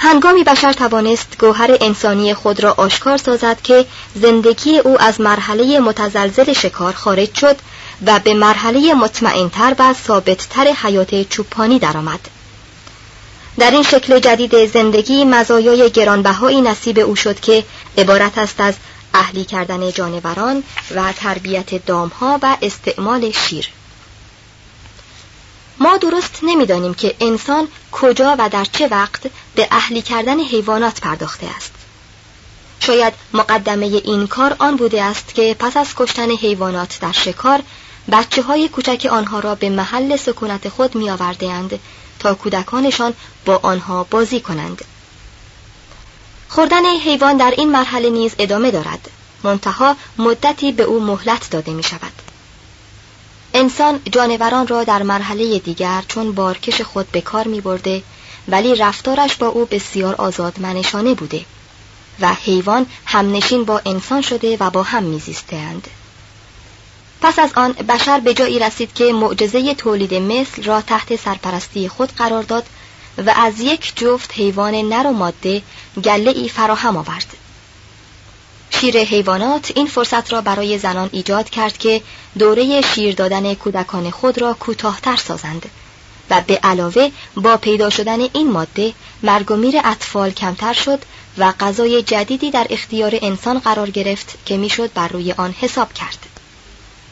هنگامی بشر توانست گوهر انسانی خود را آشکار سازد که زندگی او از مرحله متزلزل شکار خارج شد و به مرحله مطمئن‌تر و ثابت‌تر حیات چوپانی درآمد. در این شکل جدید زندگی مزایای گرانبهایی نصیب او شد که عبارت است از اهلی کردن جانوران و تربیت دامها و استعمال شیر. ما درست نمی‌دانیم که انسان کجا و در چه وقت به اهلی کردن حیوانات پرداخته است. شاید مقدمه این کار آن بوده است که پس از کشتن حیوانات در شکار، بچه‌های کوچک آنها را به محل سکونت خود می‌آورده‌اند تا کودکانشان با آنها بازی کنند. خوردن حیوان در این مرحله نیز ادامه دارد، منتها مدتی به او مهلت داده می‌شود. انسان جانوران را در مرحله دیگر چون بارکش خود به کار می برده، ولی رفتارش با او بسیار آزادمنشانه بوده و حیوان همنشین با انسان شده و با هم می زیستند. پس از آن بشر به جایی رسید که معجزه تولید مثل را تحت سرپرستی خود قرار داد و از یک جفت حیوان نر و ماده گله ای فراهم آورد. شیر حیوانات این فرصت را برای زنان ایجاد کرد که دوره شیر دادن کودکان خود را کوتاه‌تر سازند و به علاوه با پیدا شدن این ماده مرگ و میر اطفال کمتر شد و غذای جدیدی در اختیار انسان قرار گرفت که میشد بر روی آن حساب کرد.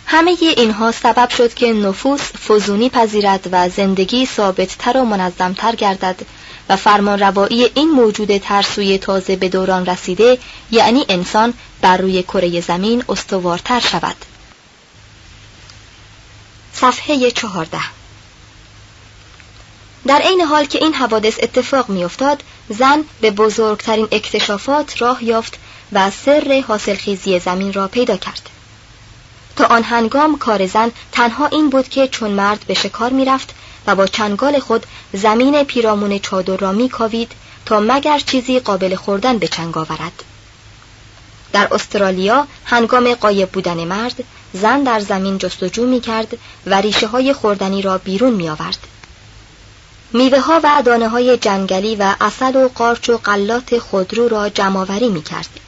همه اینها سبب شد که نفوس فزونی پذیرد و زندگی ثابت‌تر و منظم‌تر گردد و فرمانروایی این موجود ترسوی تازه به دوران رسیده، یعنی انسان، بر روی کره زمین استوارتر شود. صفحه 14. در عین حال که این حوادث اتفاق می‌افتاد، زن به بزرگترین اکتشافات راه یافت و سر حاصلخیزی زمین را پیدا کرد. تا آن هنگام کار زن تنها این بود که چون مرد به شکار می‌رفت و با چنگال خود زمین پیرامون چادر را می‌کاوید تا مگر چیزی قابل خوردن به چنگ آورد. در استرالیا هنگام غایب بودن مرد، زن در زمین جستجو می‌کرد و ریشه‌های خوردنی را بیرون می‌آورد. میوه‌ها و دانه‌های جنگلی و عسل و قارچ و غلات خودرو را جمع‌آوری می‌کرد.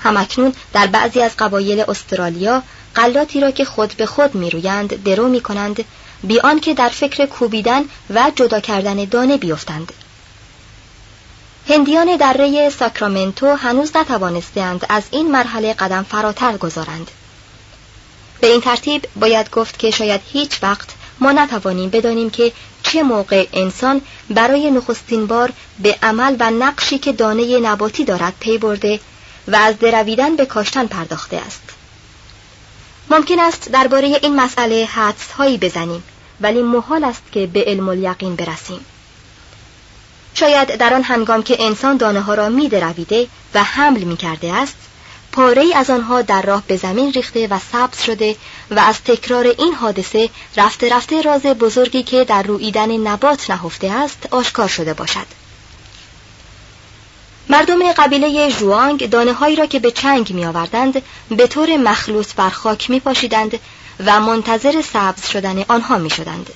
همکنون در بعضی از قبایل استرالیا غلاتی را که خود به خود می‌رویند درو می‌کنند، بی آنکه در فکر کوبیدن و جدا کردن دانه بیفتند. هندیان دره ساکرامنتو هنوز نتوانستند از این مرحله قدم فراتر گذارند. به این ترتیب باید گفت که شاید هیچ وقت ما نتوانیم بدانیم که چه موقع انسان برای نخستین بار به عمل و نقشی که دانه نباتی دارد پی برده و از درویدن به کاشتن پرداخته است. ممکن است درباره این مسئله حدس‌هایی بزنیم، ولی محال است که به علم الیقین برسیم. شاید در آن هنگام که انسان دانه‌ها را می‌درویده و حمل می‌کرده است، پاره‌ای از آنها در راه به زمین ریخته و سبز شده و از تکرار این حادثه رفته رفته راز بزرگی که در رویدن نبات نهفته است آشکار شده باشد. مردم قبیله ژوانگ دانه‌هایی را که به چنگ می‌آوردند به طور مخلوط بر خاک می‌پاشیدند و منتظر سبز شدن آنها می‌شدند.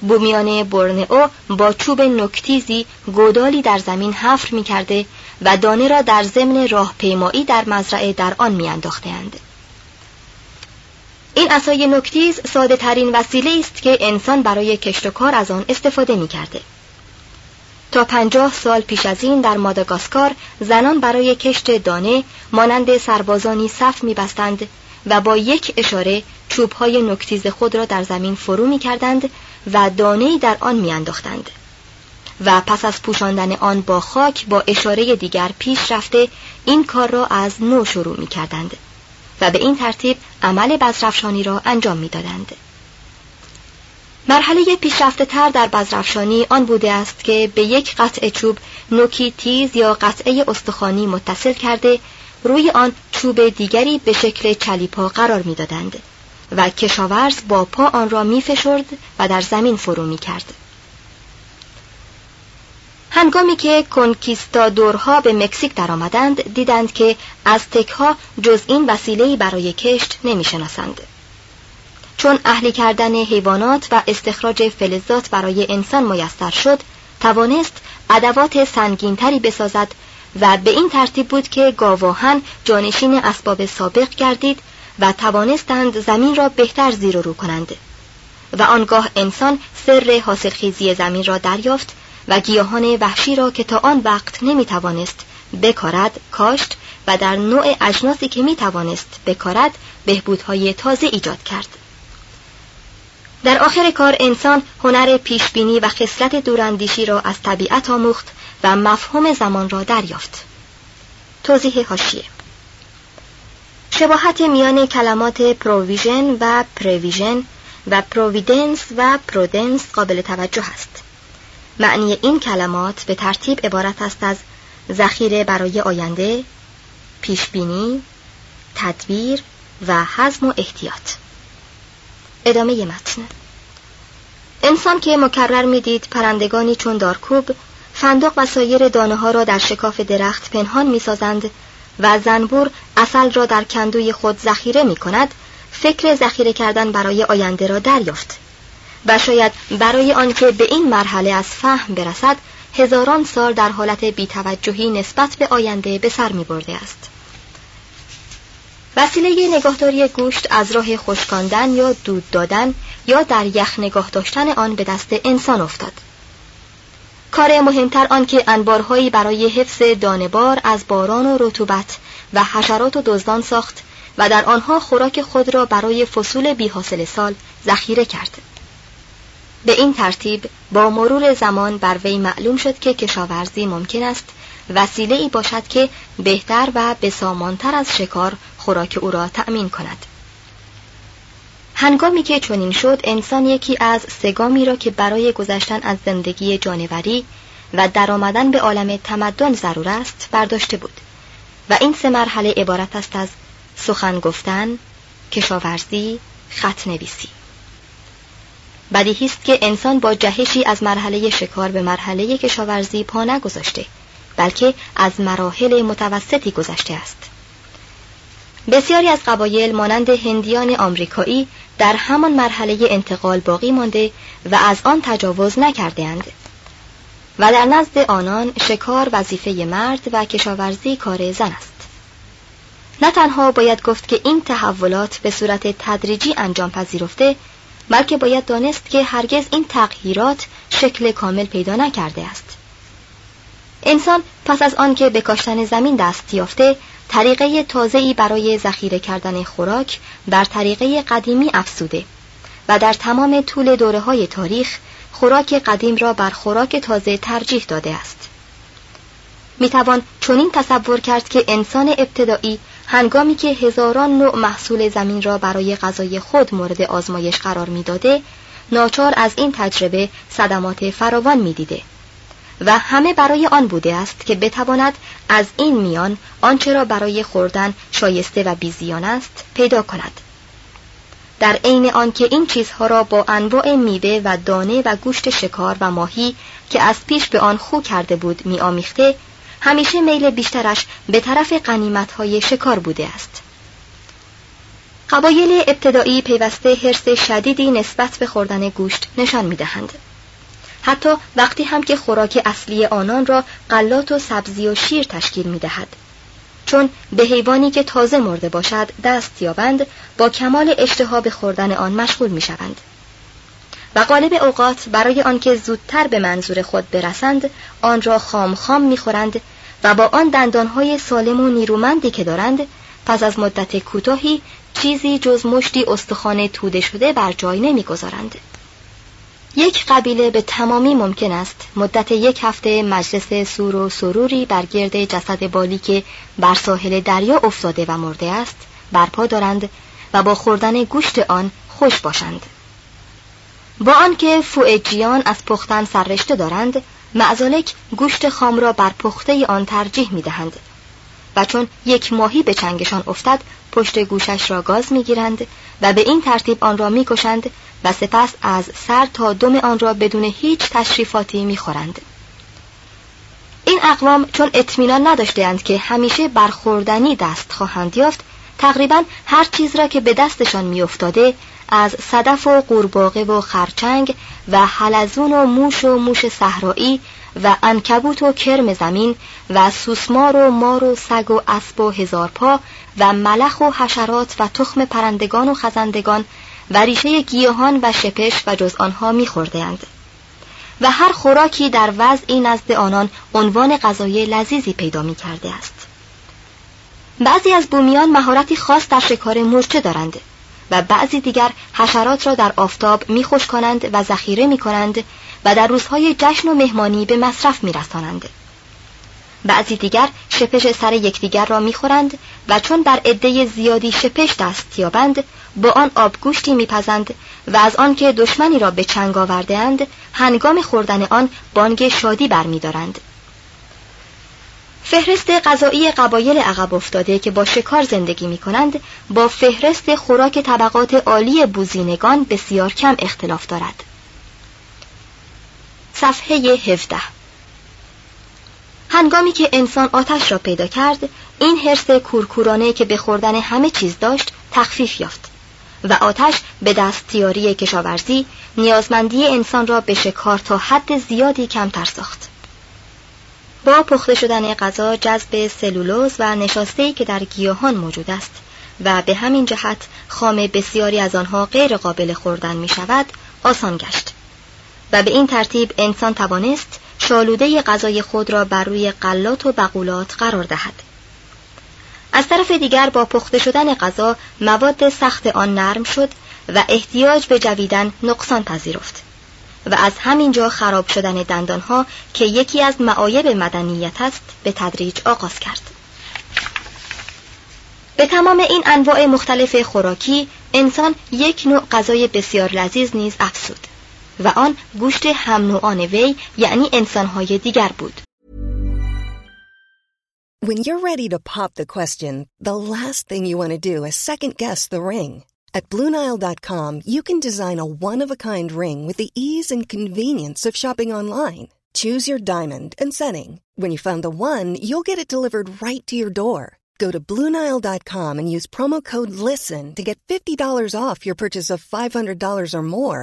بومیان برنئو با چوب نکتیزی گودالی در زمین حفر می‌کرده و دانه را در ضمن راهپیمایی در مزرعه در آن می‌انداختند. این عصای نکتیز ساده‌ترین وسیله است که انسان برای کشت و کار از آن استفاده می‌کرده. تا 50 سال پیش از این در ماداگاسکار زنان برای کشت دانه مانند سربازانی صف می‌بستند و با یک اشاره چوب‌های نکتیز خود را در زمین فرو می‌کردند و دانه‌ای در آن می‌انداختند و پس از پوشاندن آن با خاک با اشاره دیگر پیش رفته این کار را از نو شروع می‌کردند و به این ترتیب عمل بذرافشانی را انجام می‌دادند. مرحله پیشرفته‌تر در بذرافشانی آن بوده است که به یک قطعه چوب نوکی تیز یا قطعه استخوانی متصل کرده روی آن چوب دیگری به شکل چلیپا قرار می‌دادند و کشاورز با پا آن را می‌فشرد و در زمین فرو می‌کرد. هنگامی که کنکیستادورها به مکزیک درآمدند دیدند که ازتک‌ها جز این وسیله‌ای برای کشت نمی‌شناسند. چون اهلی کردن حیوانات و استخراج فلزات برای انسان میسر شد، توانست ادوات سنگین‌تری بسازد و به این ترتیب بود که گاواهن جانشین اسباب سابق گردید و توانستند زمین را بهتر زیر و رو کنند و آنگاه انسان سر حاصلخیزی زمین را دریافت و گیاهان وحشی را که تا آن وقت نمیتوانست بکارد کاشت و در نوع اجناسی که میتوانست بکارد بهبودهای تازه ایجاد کرد. در آخر کار انسان هنر پیشبینی و خصلت دوراندیشی را از طبیعت آموخت و مفهوم زمان را دریافت. توضیح حاشیه: شباهت میان کلمات پروویژن و پرویژن و پروویدنس و پرودنس قابل توجه است. معنی این کلمات به ترتیب عبارت است از ذخیره برای آینده، پیشبینی، تدبیر و حزم و احتیاط. ادامه متن. انسان که مکرر می‌دید پرندگانی چون دارکوب، فندق و سایر دانه‌ها را در شکاف درخت پنهان می‌سازند و زنبور عسل را در کندوی خود ذخیره می‌کند، فکر ذخیره کردن برای آینده را دریافت و شاید برای آنکه به این مرحله از فهم برسد هزاران سال در حالت بی‌توجهی نسبت به آینده به سر می‌برده است. وسیله نگهداری گوشت از راه خشکاندن یا دود دادن یا در یخ نگاه داشتن آن به دست انسان افتاد. کار مهمتر آن که انبارهایی برای حفظ دانه‌بار از باران و رطوبت و حشرات و دزدان ساخت و در آنها خوراک خود را برای فصول بی‌حاصل سال ذخیره کرد. به این ترتیب با مرور زمان بر وی معلوم شد که کشاورزی ممکن است وسیله‌ای باشد که بهتر و بسامان‌تر از شکار خوراک او را تأمین کند. هنگامی که چنین شد انسان یکی از سگامی را که برای گذشتن از زندگی جانوری و درآمدن به عالم تمدن ضرور است برداشته بود و این سه مرحله عبارت است از سخن گفتن، کشاورزی، خط نویسی. بدیهی است که انسان با جهشی از مرحله شکار به مرحله کشاورزی پا نگذاشته، بلکه از مراحل متوسطی گذشته است. بسیاری از قبایل مانند هندیان آمریکایی در همان مرحله انتقال باقی مانده و از آن تجاوز نکرده‌اند و در نزد آنان شکار وظیفه مرد و کشاورزی کار زن است. نه تنها باید گفت که این تحولات به صورت تدریجی انجام پذیرفته، بلکه باید دانست که هرگز این تغییرات شکل کامل پیدا نکرده است. انسان پس از آن که به کاشتن زمین دست یافته، طریقه تازه‌ای برای ذخیره کردن خوراک بر طریقه قدیمی افزوده و در تمام طول دوره‌های تاریخ خوراک قدیم را بر خوراک تازه ترجیح داده است. می‌توان چنین تصور کرد که انسان ابتدایی هنگامی که هزاران نوع محصول زمین را برای غذای خود مورد آزمایش قرار می‌داده، ناچار از این تجربه صدمات فراوان می‌دیده و همه برای آن بوده است که بتواند از این میان آنچه را برای خوردن شایسته و بیزیان است پیدا کند. در عین آنکه این چیزها را با انواع میوه و دانه و گوشت شکار و ماهی که از پیش به آن خو کرده بود می‌آمیخته، همیشه میل بیشترش به طرف غنیمت‌های شکار بوده است. قبایل ابتدایی پیوسته حرص شدیدی نسبت به خوردن گوشت نشان می‌دهند. حتی وقتی هم که خوراک اصلی آنان را غلات و سبزی و شیر تشکیل می‌دهد. چون به حیوانی که تازه مرده باشد دست یابند، با کمال اشتها به خوردن آن مشغول می‌شوند. و غالب اوقات برای آنکه زودتر به منظور خود برسند، آن را خام خام می‌خورند و با آن دندان‌های سالم و نیرومندی که دارند، پس از مدت کوتاهی چیزی جز مشتی استخوان توده شده بر جای نمی‌گذارند. یک قبیله به تمامی ممکن است مدت یک هفته مجلس سور و سروری بر گرد جسد بالی که بر ساحل دریا افتاده و مرده است برپا دارند و با خوردن گوشت آن خوش باشند. با آنکه فوئجیان از پختن سررشته دارند، معزالک گوشت خام را بر پخته آن ترجیح می‌دهند و چون یک ماهی به چنگشان افتد، پشت گوشش را گاز می‌گیرند و به این ترتیب آن را می‌کشند و سپس از سر تا دم آن را بدون هیچ تشریفاتی می‌خورند. این اقوام چون اطمینان نداشتند که همیشه برخوردنی دست خواهند یافت، تقریباً هر چیز را که به دستشان می‌افتاده، از صدف و قورباغه و خرچنگ و حلزون و موش صحرایی و عنکبوت و کرم زمین و سوسمار و مار و سگ و اسب و هزارپا و ملخ و حشرات و تخم پرندگان و خزندگان و ریشه گیاهان و شپش و جز آنها می‌خوردند و هر خوراکی در وضعی نزد آنان عنوان غذای لذیذی پیدا می‌کرده است. بعضی از بومیان مهارتی خاص در شکار مورچه دارند و بعضی دیگر حشرات را در آفتاب میخوش کنند و ذخیره میکنند و در روزهای جشن و مهمانی به مصرف میرسانند. بعضی دیگر شپش سر یکدیگر را میخورند و چون بر عده زیادی شپش دست یابند، با آن آبگوشتی میپزند و از آنکه دشمنی را به چنگ آورده‌اند، هنگام خوردن آن بانگ شادی برمیدارند. فهرست غذایی قبایل عقب افتاده که با شکار زندگی می کنند با فهرست خوراک طبقات عالی بوزینگان بسیار کم اختلاف دارد. صفحه 17. هنگامی که انسان آتش را پیدا کرد، این حرص کورکورانه که به خوردن همه چیز داشت تخفیف یافت و آتش به دستیاری کشاورزی نیازمندی انسان را به شکار تا حد زیادی کمتر ساخت. با پخته شدن غذا جذب سلولوز و نشاسته‌ای که در گیاهان موجود است و به همین جهت خام بسیاری از آنها غیر قابل خوردن می شود آسان گشت و به این ترتیب انسان توانست شالوده غذای خود را بر روی غلات و بقولات قرار دهد. از طرف دیگر با پخته شدن غذا مواد سخت آن نرم شد و احتیاج به جویدن نقصان پذیرفت و از همین جا خراب شدن دندانها که یکی از معایب مدنیت است به تدریج آغاز کرد. به تمام این انواع مختلف خوراکی انسان یک نوع غذای بسیار لذیذ نیز افزود و آن گوشت هم نوعان وی یعنی انسانهای دیگر بود. When you're ready to pop the question, the last thing you want to do is second guess the ring. At BlueNile.com, you can design a one-of-a-kind ring with the ease and convenience of shopping online. Choose your diamond and setting. When you find the one, you'll get it delivered right to your door. Go to BlueNile.com and use promo code LISTEN to get $50 off your purchase of $500 or more.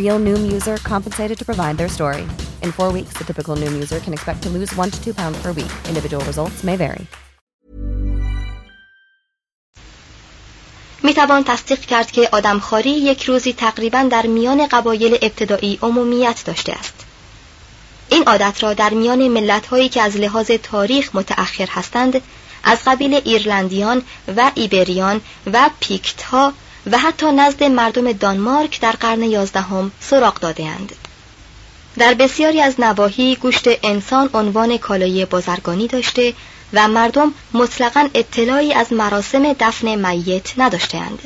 Real Noom user compensated to provide their story. In 4 weeks, the typical Noom user can expect to lose 1 to 2 pounds per week. Individual results may vary. میتوان تصدیق کرد که آدمخواری یک روزی تقریباً در میان قبایل ابتدایی عمومیت داشته است. این عادت را در میان ملت‌هایی که از لحاظ تاریخ متأخر هستند، از قبیل ایرلندیان و ایبریان و پیکت‌ها و حتی نزد مردم دانمارک در قرن 11 سراغ داده‌اند. در بسیاری از نواحی گوشت انسان عنوان کالای بازرگانی داشته و مردم مطلقاً اطلاعی از مراسم دفن میت نداشته‌اند.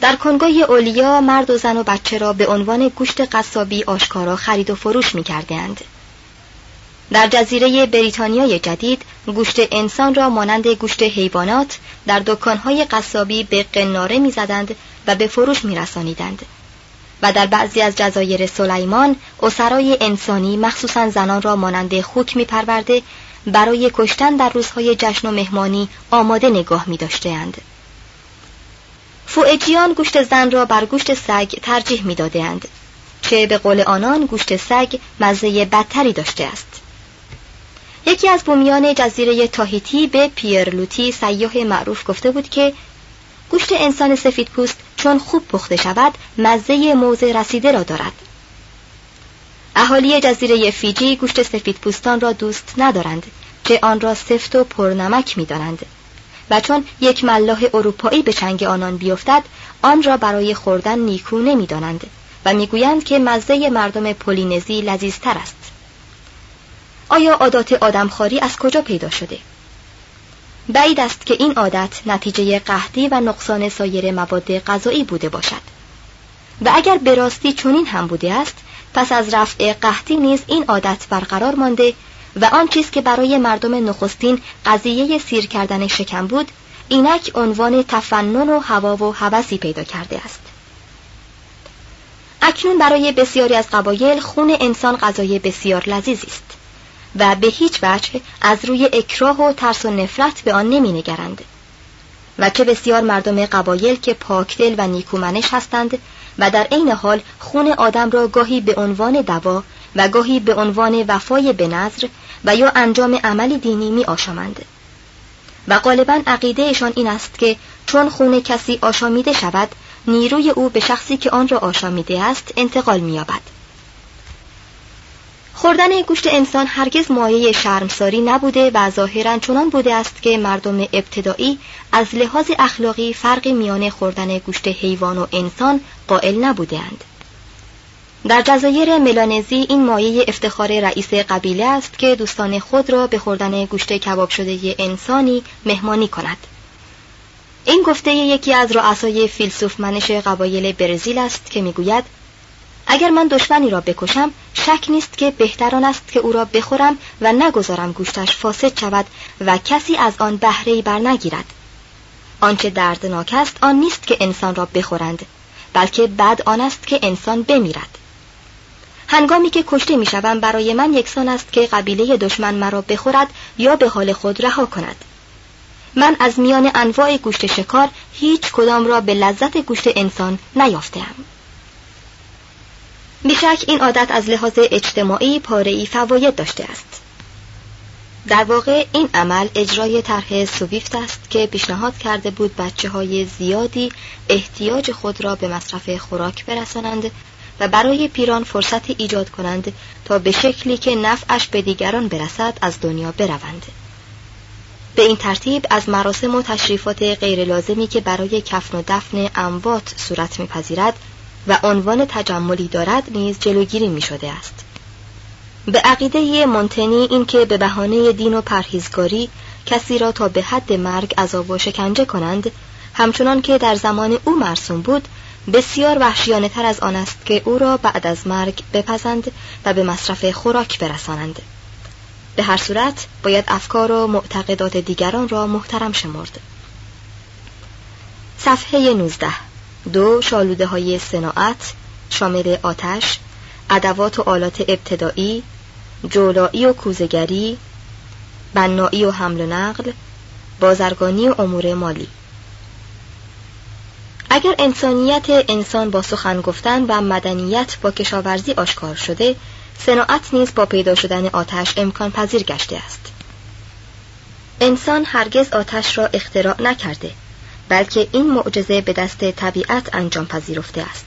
در کنگوی اولیا مرد و زن و بچه را به عنوان گوشت قصابی آشکارا خرید و فروش می‌کردند. در جزیره بریتانیای جدید گوشت انسان را مانند گوشت حیوانات در دکان‌های قصابی به قناره می‌زدند و به فروش می‌رسانیدند. و در بعضی از جزایر سلیمان اسرای انسانی مخصوصاً زنان را مانند خوک می‌پرورده برای کشتن در روزهای جشن و مهمانی آماده نگاه می‌داشته‌اند. فوئجیان گوشت زن را بر گوشت سگ ترجیح می‌دادند، چه به قول آنان گوشت سگ مزه بدتری داشته است. یکی از بومیان جزیره تاهیتی به پیرلوتی سیاح معروف گفته بود که گوشت انسان سفیدپوست چون خوب پخته شود مزه موز رسیده را دارد. اهالی جزیره فیجی گوشت سفیدپوستان را دوست ندارند، چه آن را سفت و پرنمک می‌دانند. و چون یک ملاح اروپایی به چنگ آنان بیفتد آن را برای خوردن نیکو نمی‌دانند و می‌گویند که مزه مردم پولینزی لذیذتر است. آیا عادات آدمخواری از کجا پیدا شده؟ بعید است که این عادت نتیجه قحطی و نقصان سایر مواد غذایی بوده باشد. و اگر به راستی چنین هم بوده است، پس از رفع قحطی نیز این عادت برقرار مانده و آن چیز که برای مردم نخستین قضیه سیر کردن شکم بود، اینک عنوان تفنن و هوا و هوسی پیدا کرده است. اکنون برای بسیاری از قبایل خون انسان غذای بسیار لذیذی است و به هیچ وجه از روی اکراه و ترس و نفرت به آن نمی نگرند. و چه بسیار مردم قبایل که پاکدل و نیکومنش هستند و در عین حال خون آدم را گاهی به عنوان دوا و گاهی به عنوان وفای به نظر و یا انجام عمل دینی می آشامند. و غالباً عقیدهشان این است که چون خون کسی آشامیده شود، نیروی او به شخصی که آن را آشامیده است انتقال می‌یابد. خوردن گوشت انسان هرگز مایه شرمساری نبوده و ظاهراً چنان بوده است که مردم ابتدایی از لحاظ اخلاقی فرقی میان خوردن گوشت حیوان و انسان قائل نبودند. در جزایر ملانزی این مایه افتخار رئیس قبیله است که دوستان خود را به خوردن گوشت کباب شده انسانی مهمانی کند. این گفته یکی از رؤسای فیلسوفمنش قبایل برزیل است که میگوید اگر من دشمنی را بکشم شک نیست که بهتر آن است که او را بخورم و نگذارم گوشتش فاسد شود و کسی از آن بهره‌ای برنگیرد. آنچه دردناک است آن نیست که انسان را بخورند، بلکه بد آن است که انسان بمیرد. هنگامی که کشته میشوم برای من یکسان است که قبیله دشمن مرا بخورد یا به حال خود رها کند. من از میان انواع گوشت شکار هیچ کدام را به لذت گوشت انسان نیافته‌ام. بیشک این عادت از لحاظ اجتماعی پاره‌ای فواید داشته است. در واقع این عمل اجرای طرح سویفت است که پیشنهاد کرده بود بچه‌های زیادی احتیاج خود را به مصرف خوراک برسانند و برای پیران فرصتی ایجاد کنند تا به شکلی که نفعش به دیگران برسد از دنیا بروند. به این ترتیب از مراسم و تشریفات غیرلازمی که برای کفن و دفن اموات صورت می‌پذیرد و عنوان تجملی دارد نیز جلوگیری می‌شده است. به عقیده مونتنی اینکه به بهانه دین و پرهیزگاری کسی را تا به حد مرگ عذاب و شکنجه کنند، همچنان که در زمان او مرسوم بود، بسیار وحشیانه تر از آن است که او را بعد از مرگ بپزند و به مصرف خوراک برسانند. به هر صورت باید افکار و معتقدات دیگران را محترم شمرد. صفحه 19. 2 شالوده های صناعت شامل آتش، ادوات و آلات ابتدایی، جولایی و کوزگری، بنایی و حمل و نقل، بازرگانی و امور مالی. اگر انسانیت انسان با سخن گفتن و مدنیت با کشاورزی آشکار شده، صناعت نیز با پیدا شدن آتش امکان پذیر گشته است. انسان هرگز آتش را اختراع نکرده، بلکه این معجزه به دست طبیعت انجام پذیرفته است.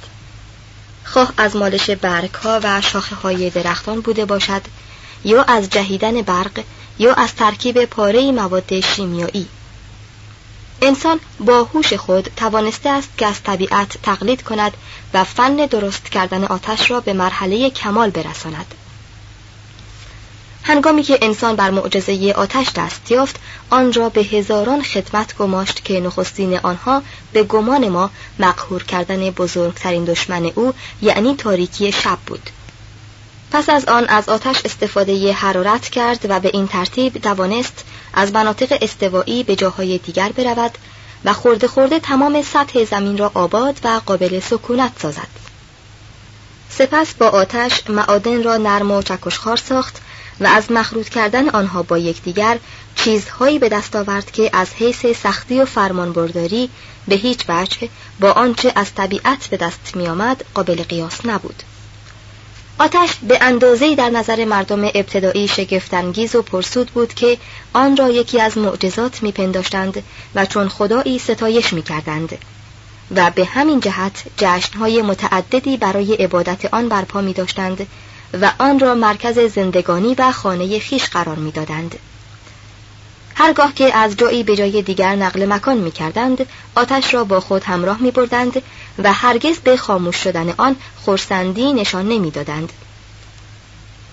خواه از مالش برگ‌ها و شاخه‌های درختان بوده باشد یا از جهیدن برق یا از ترکیب پاره‌ای مواد شیمیایی. انسان با هوش خود توانسته است که از طبیعت تقلید کند و فن درست کردن آتش را به مرحله کمال برساند. هنگامی که انسان بر معجزه آتش دست یافت، آن را به هزاران خدمت گماشت که نخستین آنها به گمان ما مقهور کردن بزرگترین دشمن او یعنی تاریکی شب بود. پس از آن از آتش استفاده حرارت کرد و به این ترتیب توانست از مناطق استوایی به جاهای دیگر برود و خورده خورده تمام سطح زمین را آباد و قابل سکونت سازد. سپس با آتش معادن را نرم و چکشخوار ساخت و از مخلوط کردن آنها با یکدیگر چیزهایی به دست آورد که از حیث سختی و فرمانبرداری به هیچ وجه با آنچه از طبیعت به دست می آمد قابل قیاس نبود. آتش به اندازه‌ای در نظر مردم ابتدایی شگفت‌انگیز و پرسود بود که آن را یکی از معجزات می‌پنداشتند و چون خدایی ستایش می‌کردند و به همین جهت جشن‌های متعددی برای عبادت آن برپا می‌داشتند و آن را مرکز زندگانی و خانه خویش قرار می‌دادند. هرگاه که از جایی به جای دیگر نقل مکان می‌کردند، آتش را با خود همراه می‌بردند و هرگز به خاموش شدن آن خرسندی نشان نمی‌دادند.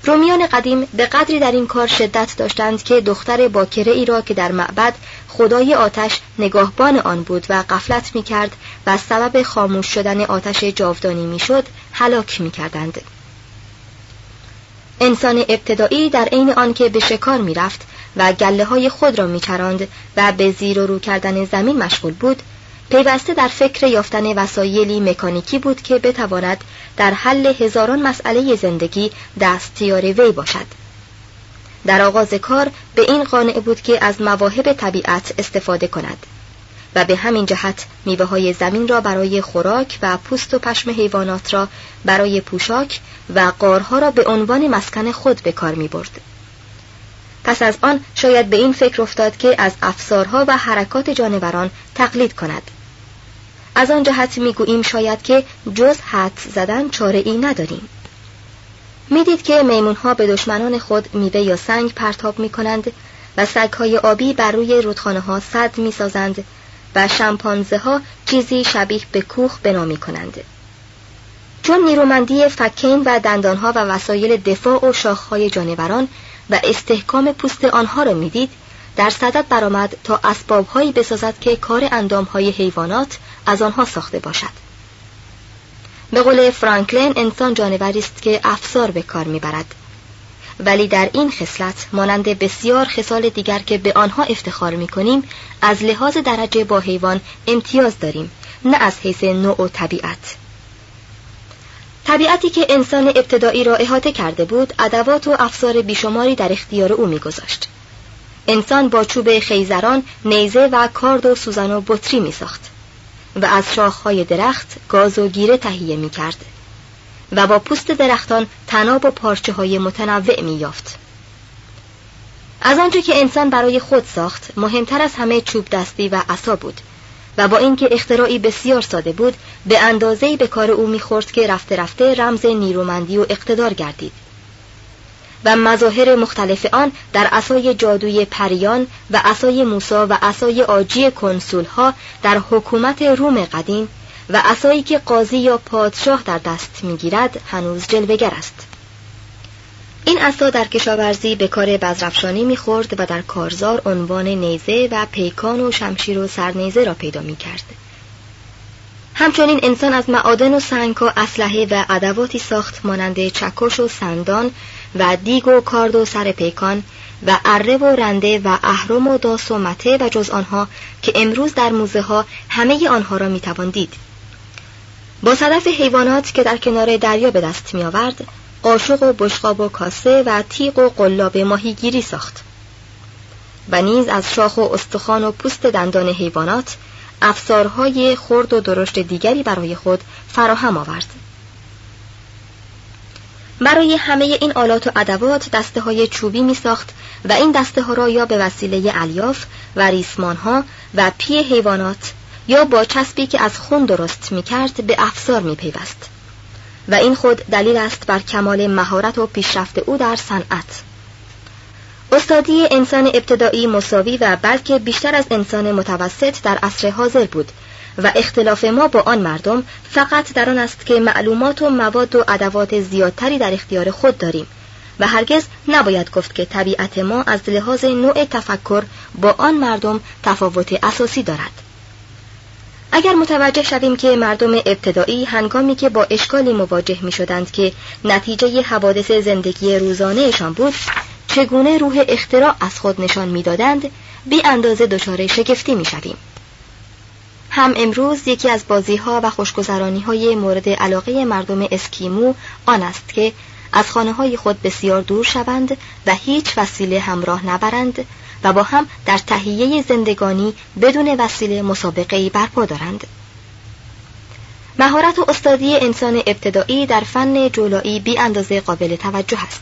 رومیان قدیم به قدری در این کار شدت داشتند که دختر باکره ای را که در معبد خدای آتش نگاهبان آن بود و غفلت می‌کرد و سبب خاموش شدن آتش جاودانی می‌شد، هلاک می‌کردند. انسان ابتدایی در عین آنکه به شکار می‌رفت و گله‌های خود را می‌چراند و به زیر و رو کردن زمین مشغول بود، پیوسته در فکر یافتن وسایلی مکانیکی بود که بتواند در حل هزاران مسئله زندگی دستیار وی باشد. در آغاز کار به این قانع بود که از مواهب طبیعت استفاده کند و به همین جهت میوه‌های زمین را برای خوراک و پوست و پشم حیوانات را برای پوشاک و غارها را به عنوان مسکن خود به کار می‌برد. پس از آن شاید به این فکر افتاد که از افسارها و حرکات جانوران تقلید کند. از آن جهت میگوییم شاید که جز حدس زدن چاره‌ای نداریم. میدید که میمونها به دشمنان خود میوه یا سنگ پرتاب میکنند و سگهای آبی بر روی رودخانه‌ها سد میسازند و شامپانزه‌ها چیزی شبیه به کوخ بنا میکنند. چون نیرومندی فکین و دندانها و وسایل دفاع و شاخهای جانوران و استحکام پوست آنها را میدید، در صدد برآمد تا اسبابهایی بسازد که کار اندامهای حیوانات از آنها ساخته باشد. به قول فرانکلین، انسان جانوری است که افسار به کار میبرد، ولی در این خصلت مانند بسیار خصال دیگر که به آنها افتخار میکنیم، از لحاظ درجه با حیوان امتیاز داریم، نه از حیث نوع و طبیعت. طبیعتی که انسان ابتدایی را احاطه کرده بود، ادوات و افسار بیشماری در اختیار او می‌گذاشت. انسان با چوب خیزران، نیزه و کارد و سوزن و بطری می‌ساخت و از شاخه‌های درخت گاز و گیره تهیه می‌کرد و با پوست درختان طناب و پارچه‌های متنوع می‌یافت. از آنچه که انسان برای خود ساخت، مهمتر از همه چوب دستی و عصا بود و با اینکه اختراعی بسیار ساده بود، به اندازه‌ای به کار او می‌خورد که رفته رفته رمز نیرومندی و اقتدار گردید و مظاهر مختلف آن در عصای جادوی پریان و عصای موسی و عصای عاجی کنسول‌ها در حکومت روم قدیم و عصایی که قاضی یا پادشاه در دست می‌گیرد هنوز جلوه‌گر است. این عصا در کشاورزی به کار بذرافشانی می‌خورد و در کارزار عنوان نیزه و پیکان و شمشیر و سرنیزه را پیدا می‌کرد. همچنین انسان از معادن و سنگ‌ها اسلحه و ادواتی ساخت مانند چکش و سندان و دیگ و کارد و سر پیکان و اره و رنده و اهرم و داس و مته و جز آنها که امروز در موزه‌ها همه آنها را می‌توان دید. با صدف حیوانات که در کنار دریا به دست می‌آورد، قاشق و بشقاب و کاسه و تیغ و قلاب ماهیگیری ساخت و نیز از شاخ و استخوان و پوست دندان حیوانات افسارهای خرد و درشت دیگری برای خود فراهم آورد. برای همه این آلات و ادوات دسته های چوبی می ساخت و این دسته ها را یا به وسیله الیاف و ریسمان ها و پی حیوانات یا با چسبی که از خون درست می کرد به افسار می پیوست و این خود دلیل است بر کمال مهارت و پیشرفت او در صنعت. استادی انسان ابتدایی مساوی و بلکه بیشتر از انسان متوسط در عصر حاضر بود و اختلاف ما با آن مردم فقط در آن است که معلومات و مواد و ادوات زیادتری در اختیار خود داریم و هرگز نباید گفت که طبیعت ما از لحاظ نوع تفکر با آن مردم تفاوت اساسی دارد. اگر متوجه شویم که مردم ابتدایی هنگامی که با اشکالی مواجه می شدند که نتیجه حوادث زندگی روزانهشان بود، چگونه روح اختراع از خود نشان می دادند، بی اندازه دچار شگفتی می شویم. هم امروز یکی از بازی‌ها و خوشگذرانی‌های مورد علاقه مردم اسکیمو آن است که از خانه‌های خود بسیار دور شوند و هیچ وسیله همراه نبرند و با هم در تهیه زندگانی بدون وسیله مسابقه‌ای برپا دارند. مهارت و استادی انسان ابتدایی در فن جولایی بی اندازه قابل توجه است.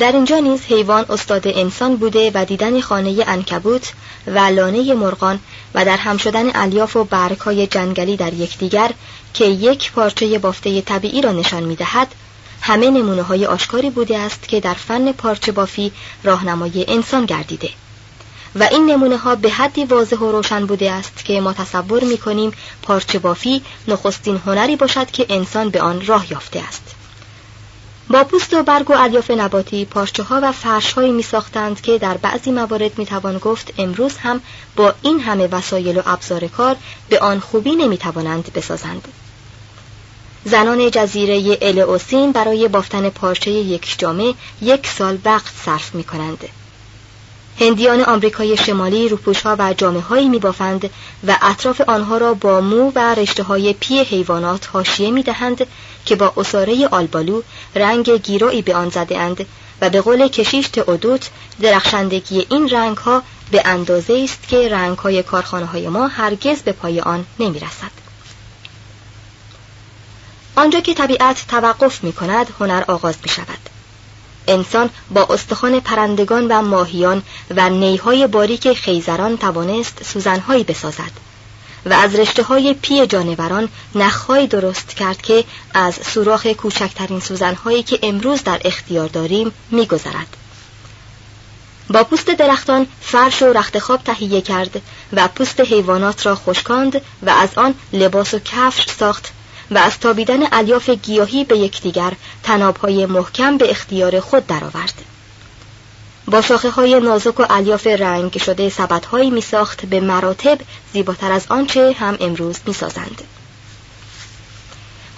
در اینجا نیز حیوان استاد انسان بوده و دیدن خانه عنکبوت و لانه مرغان و در هم شدن الیاف و برگ‌های جنگلی در یکدیگر که یک پارچه بافته طبیعی را نشان می‌دهد، همه نمونه‌های آشکاری بوده است که در فن پارچه بافی راهنمای انسان گردیده و این نمونه‌ها به حدی واضح و روشن بوده است که ما تصور می‌کنیم پارچه بافی نخستین هنری باشد که انسان به آن راه یافته است. با پوست و برگ و الیاف نباتی پارچه‌ها و فرش‌هایی می‌ساختند که در بعضی موارد می‌توان گفت امروز هم با این همه وسایل و ابزار کار به آن خوبی نمی‌توانند بسازند. زنان جزیره الئوسین برای بافتن پارچه یک جامه 1 سال وقت صرف می‌کنند. هندیان آمریکای شمالی روپوش‌ها و جامه‌هایی می‌بافند و اطراف آنها را با مو و رشته‌های پی حیوانات حاشیه می‌دهند که با عصاره آلبالو رنگ گیرایی به آن زده‌اند و به قول کشیش تئودوت درخشندگی این رنگ‌ها به اندازه‌ای است که رنگ‌های کارخانه‌های ما هرگز به پای آن نمی‌رسد. آنجا که طبیعت توقف می‌کند، هنر آغاز می‌شود. انسان با استخوان پرندگان و ماهیان و نی‌های باریک خیزران توانست سوزن‌هایی بسازد و از رشته‌های پی جانوران نخ‌هایی درست کرد که از سوراخ کوچکترین سوزن‌هایی که امروز در اختیار داریم می‌گذرد. با پوست درختان فرش و رختخواب تهیه کرد و پوست حیوانات را خشکاند و از آن لباس و کفش ساخت و از تابیدن الیاف گیاهی به یکدیگر تناب‌های محکم به اختیار خود درآورد. با شاخه‌های نازک و الیاف رنگ شده سبدهایی می‌ساخت به مراتب زیباتر از آنچه هم امروز می‌سازند.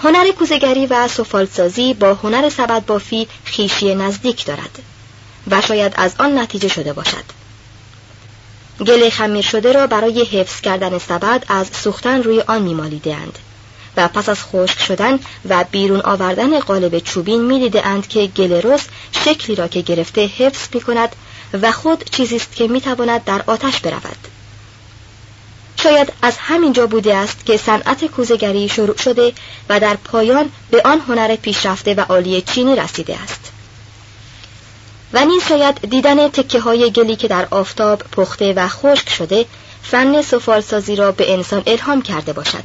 هنر کوزه‌گری و سفالسازی با هنر سبدبافی خویشی نزدیک دارد و شاید از آن نتیجه شده باشد. گل خمیر شده را برای حفظ کردن سبد از سوختن روی آن می‌مالیدند و پس از خشک شدن و بیرون آوردن قالب چوبین می‌دیدند که گلرس شکلی را که گرفته حفظ می‌کند و خود چیزی است که می‌تواند در آتش برود. شاید از همین جا بوده است که صنعت کوزه‌گری شروع شده و در پایان به آن هنر پیشرفته و عالی چینی رسیده است. و نیز شاید دیدن تکه‌های گلی که در آفتاب پخته و خشک شده فن سفالسازی را به انسان الهام کرده باشد.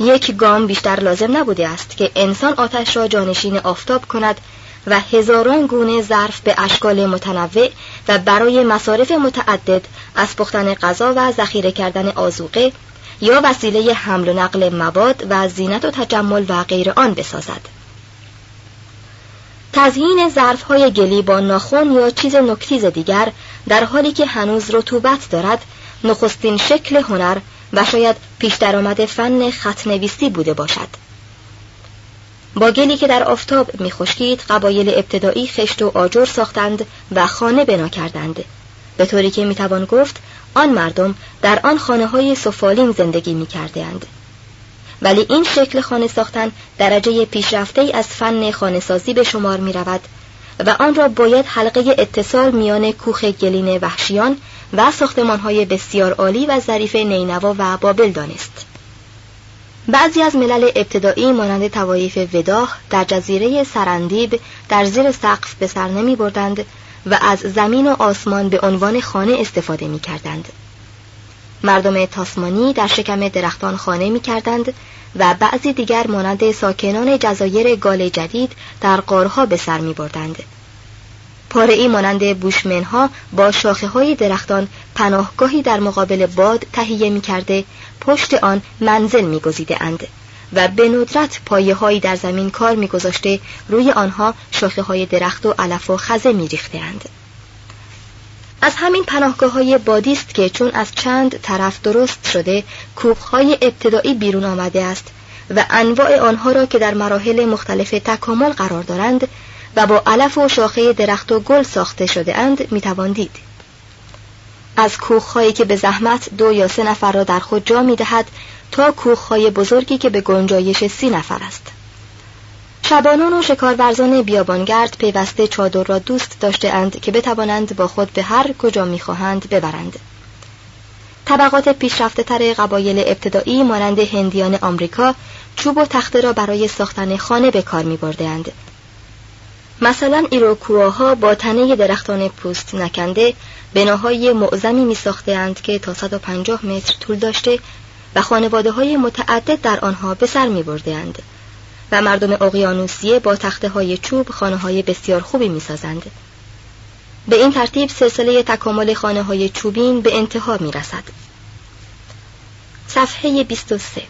یک گام بیشتر لازم نبوده است که انسان آتش را جانشین آفتاب کند و هزاران گونه ظرف به اشکال متنوع و برای مصارف متعدد از پختن غذا و ذخیره کردن آذوقه یا وسیله حمل و نقل مواد و زینت و تجمل و غیر آن بسازد. تزیین ظرف‌های گلی با ناخن یا چیز نکتیز دیگر در حالی که هنوز رطوبت دارد نخستین شکل هنر و شاید پیش درآمد فن خط‌نویسی بوده باشد. با گلی که در آفتاب می‌خشکید قبایل ابتدایی خشت و آجر ساختند و خانه بنا کردند، به طوری که می‌توان گفت آن مردم در آن خانه‌های سفالین زندگی می‌کردند. ولی این شکل خانه ساختن درجه پیشرفته‌ای از فن خانه‌سازی به شمار می‌رود و آن را باید حلقه اتصال میان کوخ گلین وحشیان و ساختمان‌های بسیار عالی و ظریف نینوا و بابل دانست. بعضی از ملل ابتدایی مانند طوایف وداح در جزیره سرندیب در زیر سقف به سر نمی‌بردند و از زمین و آسمان به عنوان خانه استفاده می‌کردند. مردم تاسمانی در شکم درختان خانه می‌کردند و بعضی دیگر مانند ساکنان جزایر گاله جدید در غارها به سر می بردند. پاره‌ای مانند بوشمنها با شاخه‌های درختان پناهگاهی در مقابل باد تهیه می‌کرده، پشت آن منزل می‌گزیده‌اند و به ندرت پایه‌هایی در زمین کار می‌گذاشته، روی آنها شاخه‌های درخت و علف و خزه می‌ریخته‌اند. از همین پناهگاه‌های بادی است که چون از چند طرف درست شده، کوه‌های ابتدایی بیرون آمده است و انواع آنها را که در مراحل مختلف تکامل قرار دارند و با علف و شاخه درخت و گل ساخته شده اند می توان دید. از کوخهایی که به زحمت 2 یا 3 نفر را در خود جا می دهد تا کوخهای بزرگی که به گنجایش 30 نفر است. شبانان و شکارورزان بیابانگرد پیوسته چادر را دوست داشته اند که بتوانند با خود به هر کجا می خواهند ببرند. طبقات پیشرفته تر قبایل ابتدایی مانند هندیان آمریکا چوب و تخته را برای ساختن خانه به کار می بردند. مثلا ایروکواها با تنه درختان پوست نکنده بناهای معظمی می ساختند که تا 150 متر طول داشته و خانواده‌های متعدد در آنها به سر می بردند و مردم اقیانوسیه با تخته‌های چوب خانه‌های بسیار خوبی می سازند. به این ترتیب سلسله تکامل خانه‌های چوبین به انتها می رسد. صفحه 23.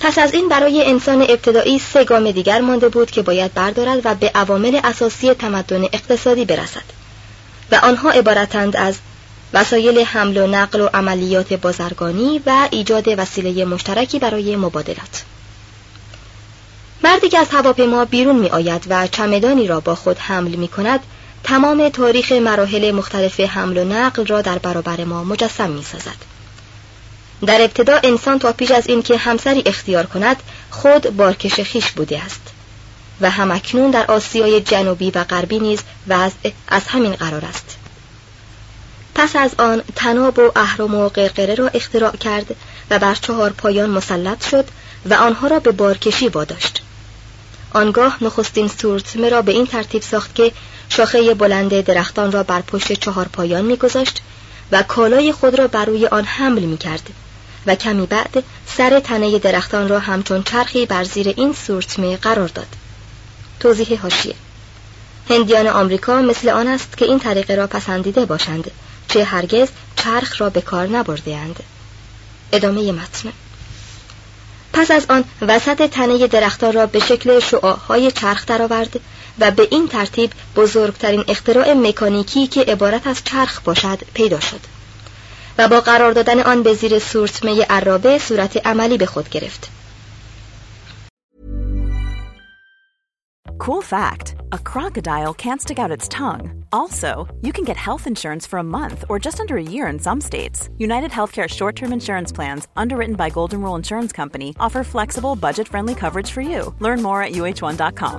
پس از این برای انسان ابتدایی 3 گام دیگر مانده بود که باید بردارد و به عوامل اساسی تمدن اقتصادی برسد و آنها عبارتند از وسایل حمل و نقل و عملیات بازرگانی و ایجاد وسیله مشترکی برای مبادلات. مردی که از هواپیما بیرون می آید و چمدانی را با خود حمل می کند، تمام تاریخ مراحل مختلف حمل و نقل را در برابر ما مجسم می سازد. در ابتدا انسان تا پیش از این که همسری اختیار کند خود بارکش خیش بوده است و همکنون در آسیای جنوبی و غربی نیز وضع از همین قرار است. پس از آن تناب و اهرم و قرقره را اختراع کرد و بر 4 پایان مسلط شد و آنها را به بارکشی واداشت. آنگاه نخستین سورتمه را به این ترتیب ساخت که شاخه بلند درختان را بر پشت 4 پایان می‌گذاشت و کالای خود را بر روی آن حمل می‌کرد و کمی بعد سر تنه درختان را همچون چرخی بر زیر این سورتمه قرار داد. توضیح حاشیه: هندیان آمریکا مثل آن است که این طریقه را پسندیده باشند، چه هرگز چرخ را به کار نبرده‌اند. ادامه متن. پس از آن وسط تنه درختان را به شکل شعاع‌های چرخ درآورد و به این ترتیب بزرگترین اختراع مکانیکی که عبارت از چرخ باشد پیدا شد و با قرار دادن آن به زیر سورتمه عرابه صورت عملی به خود گرفت. Cool fact, a crocodile can't stick out its tongue. Also, you can get health insurance for a month or just under a year in some states. UnitedHealthcare short-term insurance plans, underwritten by Golden Rule Insurance Company, offer flexible, budget-friendly coverage for you. Learn more at UH1.com.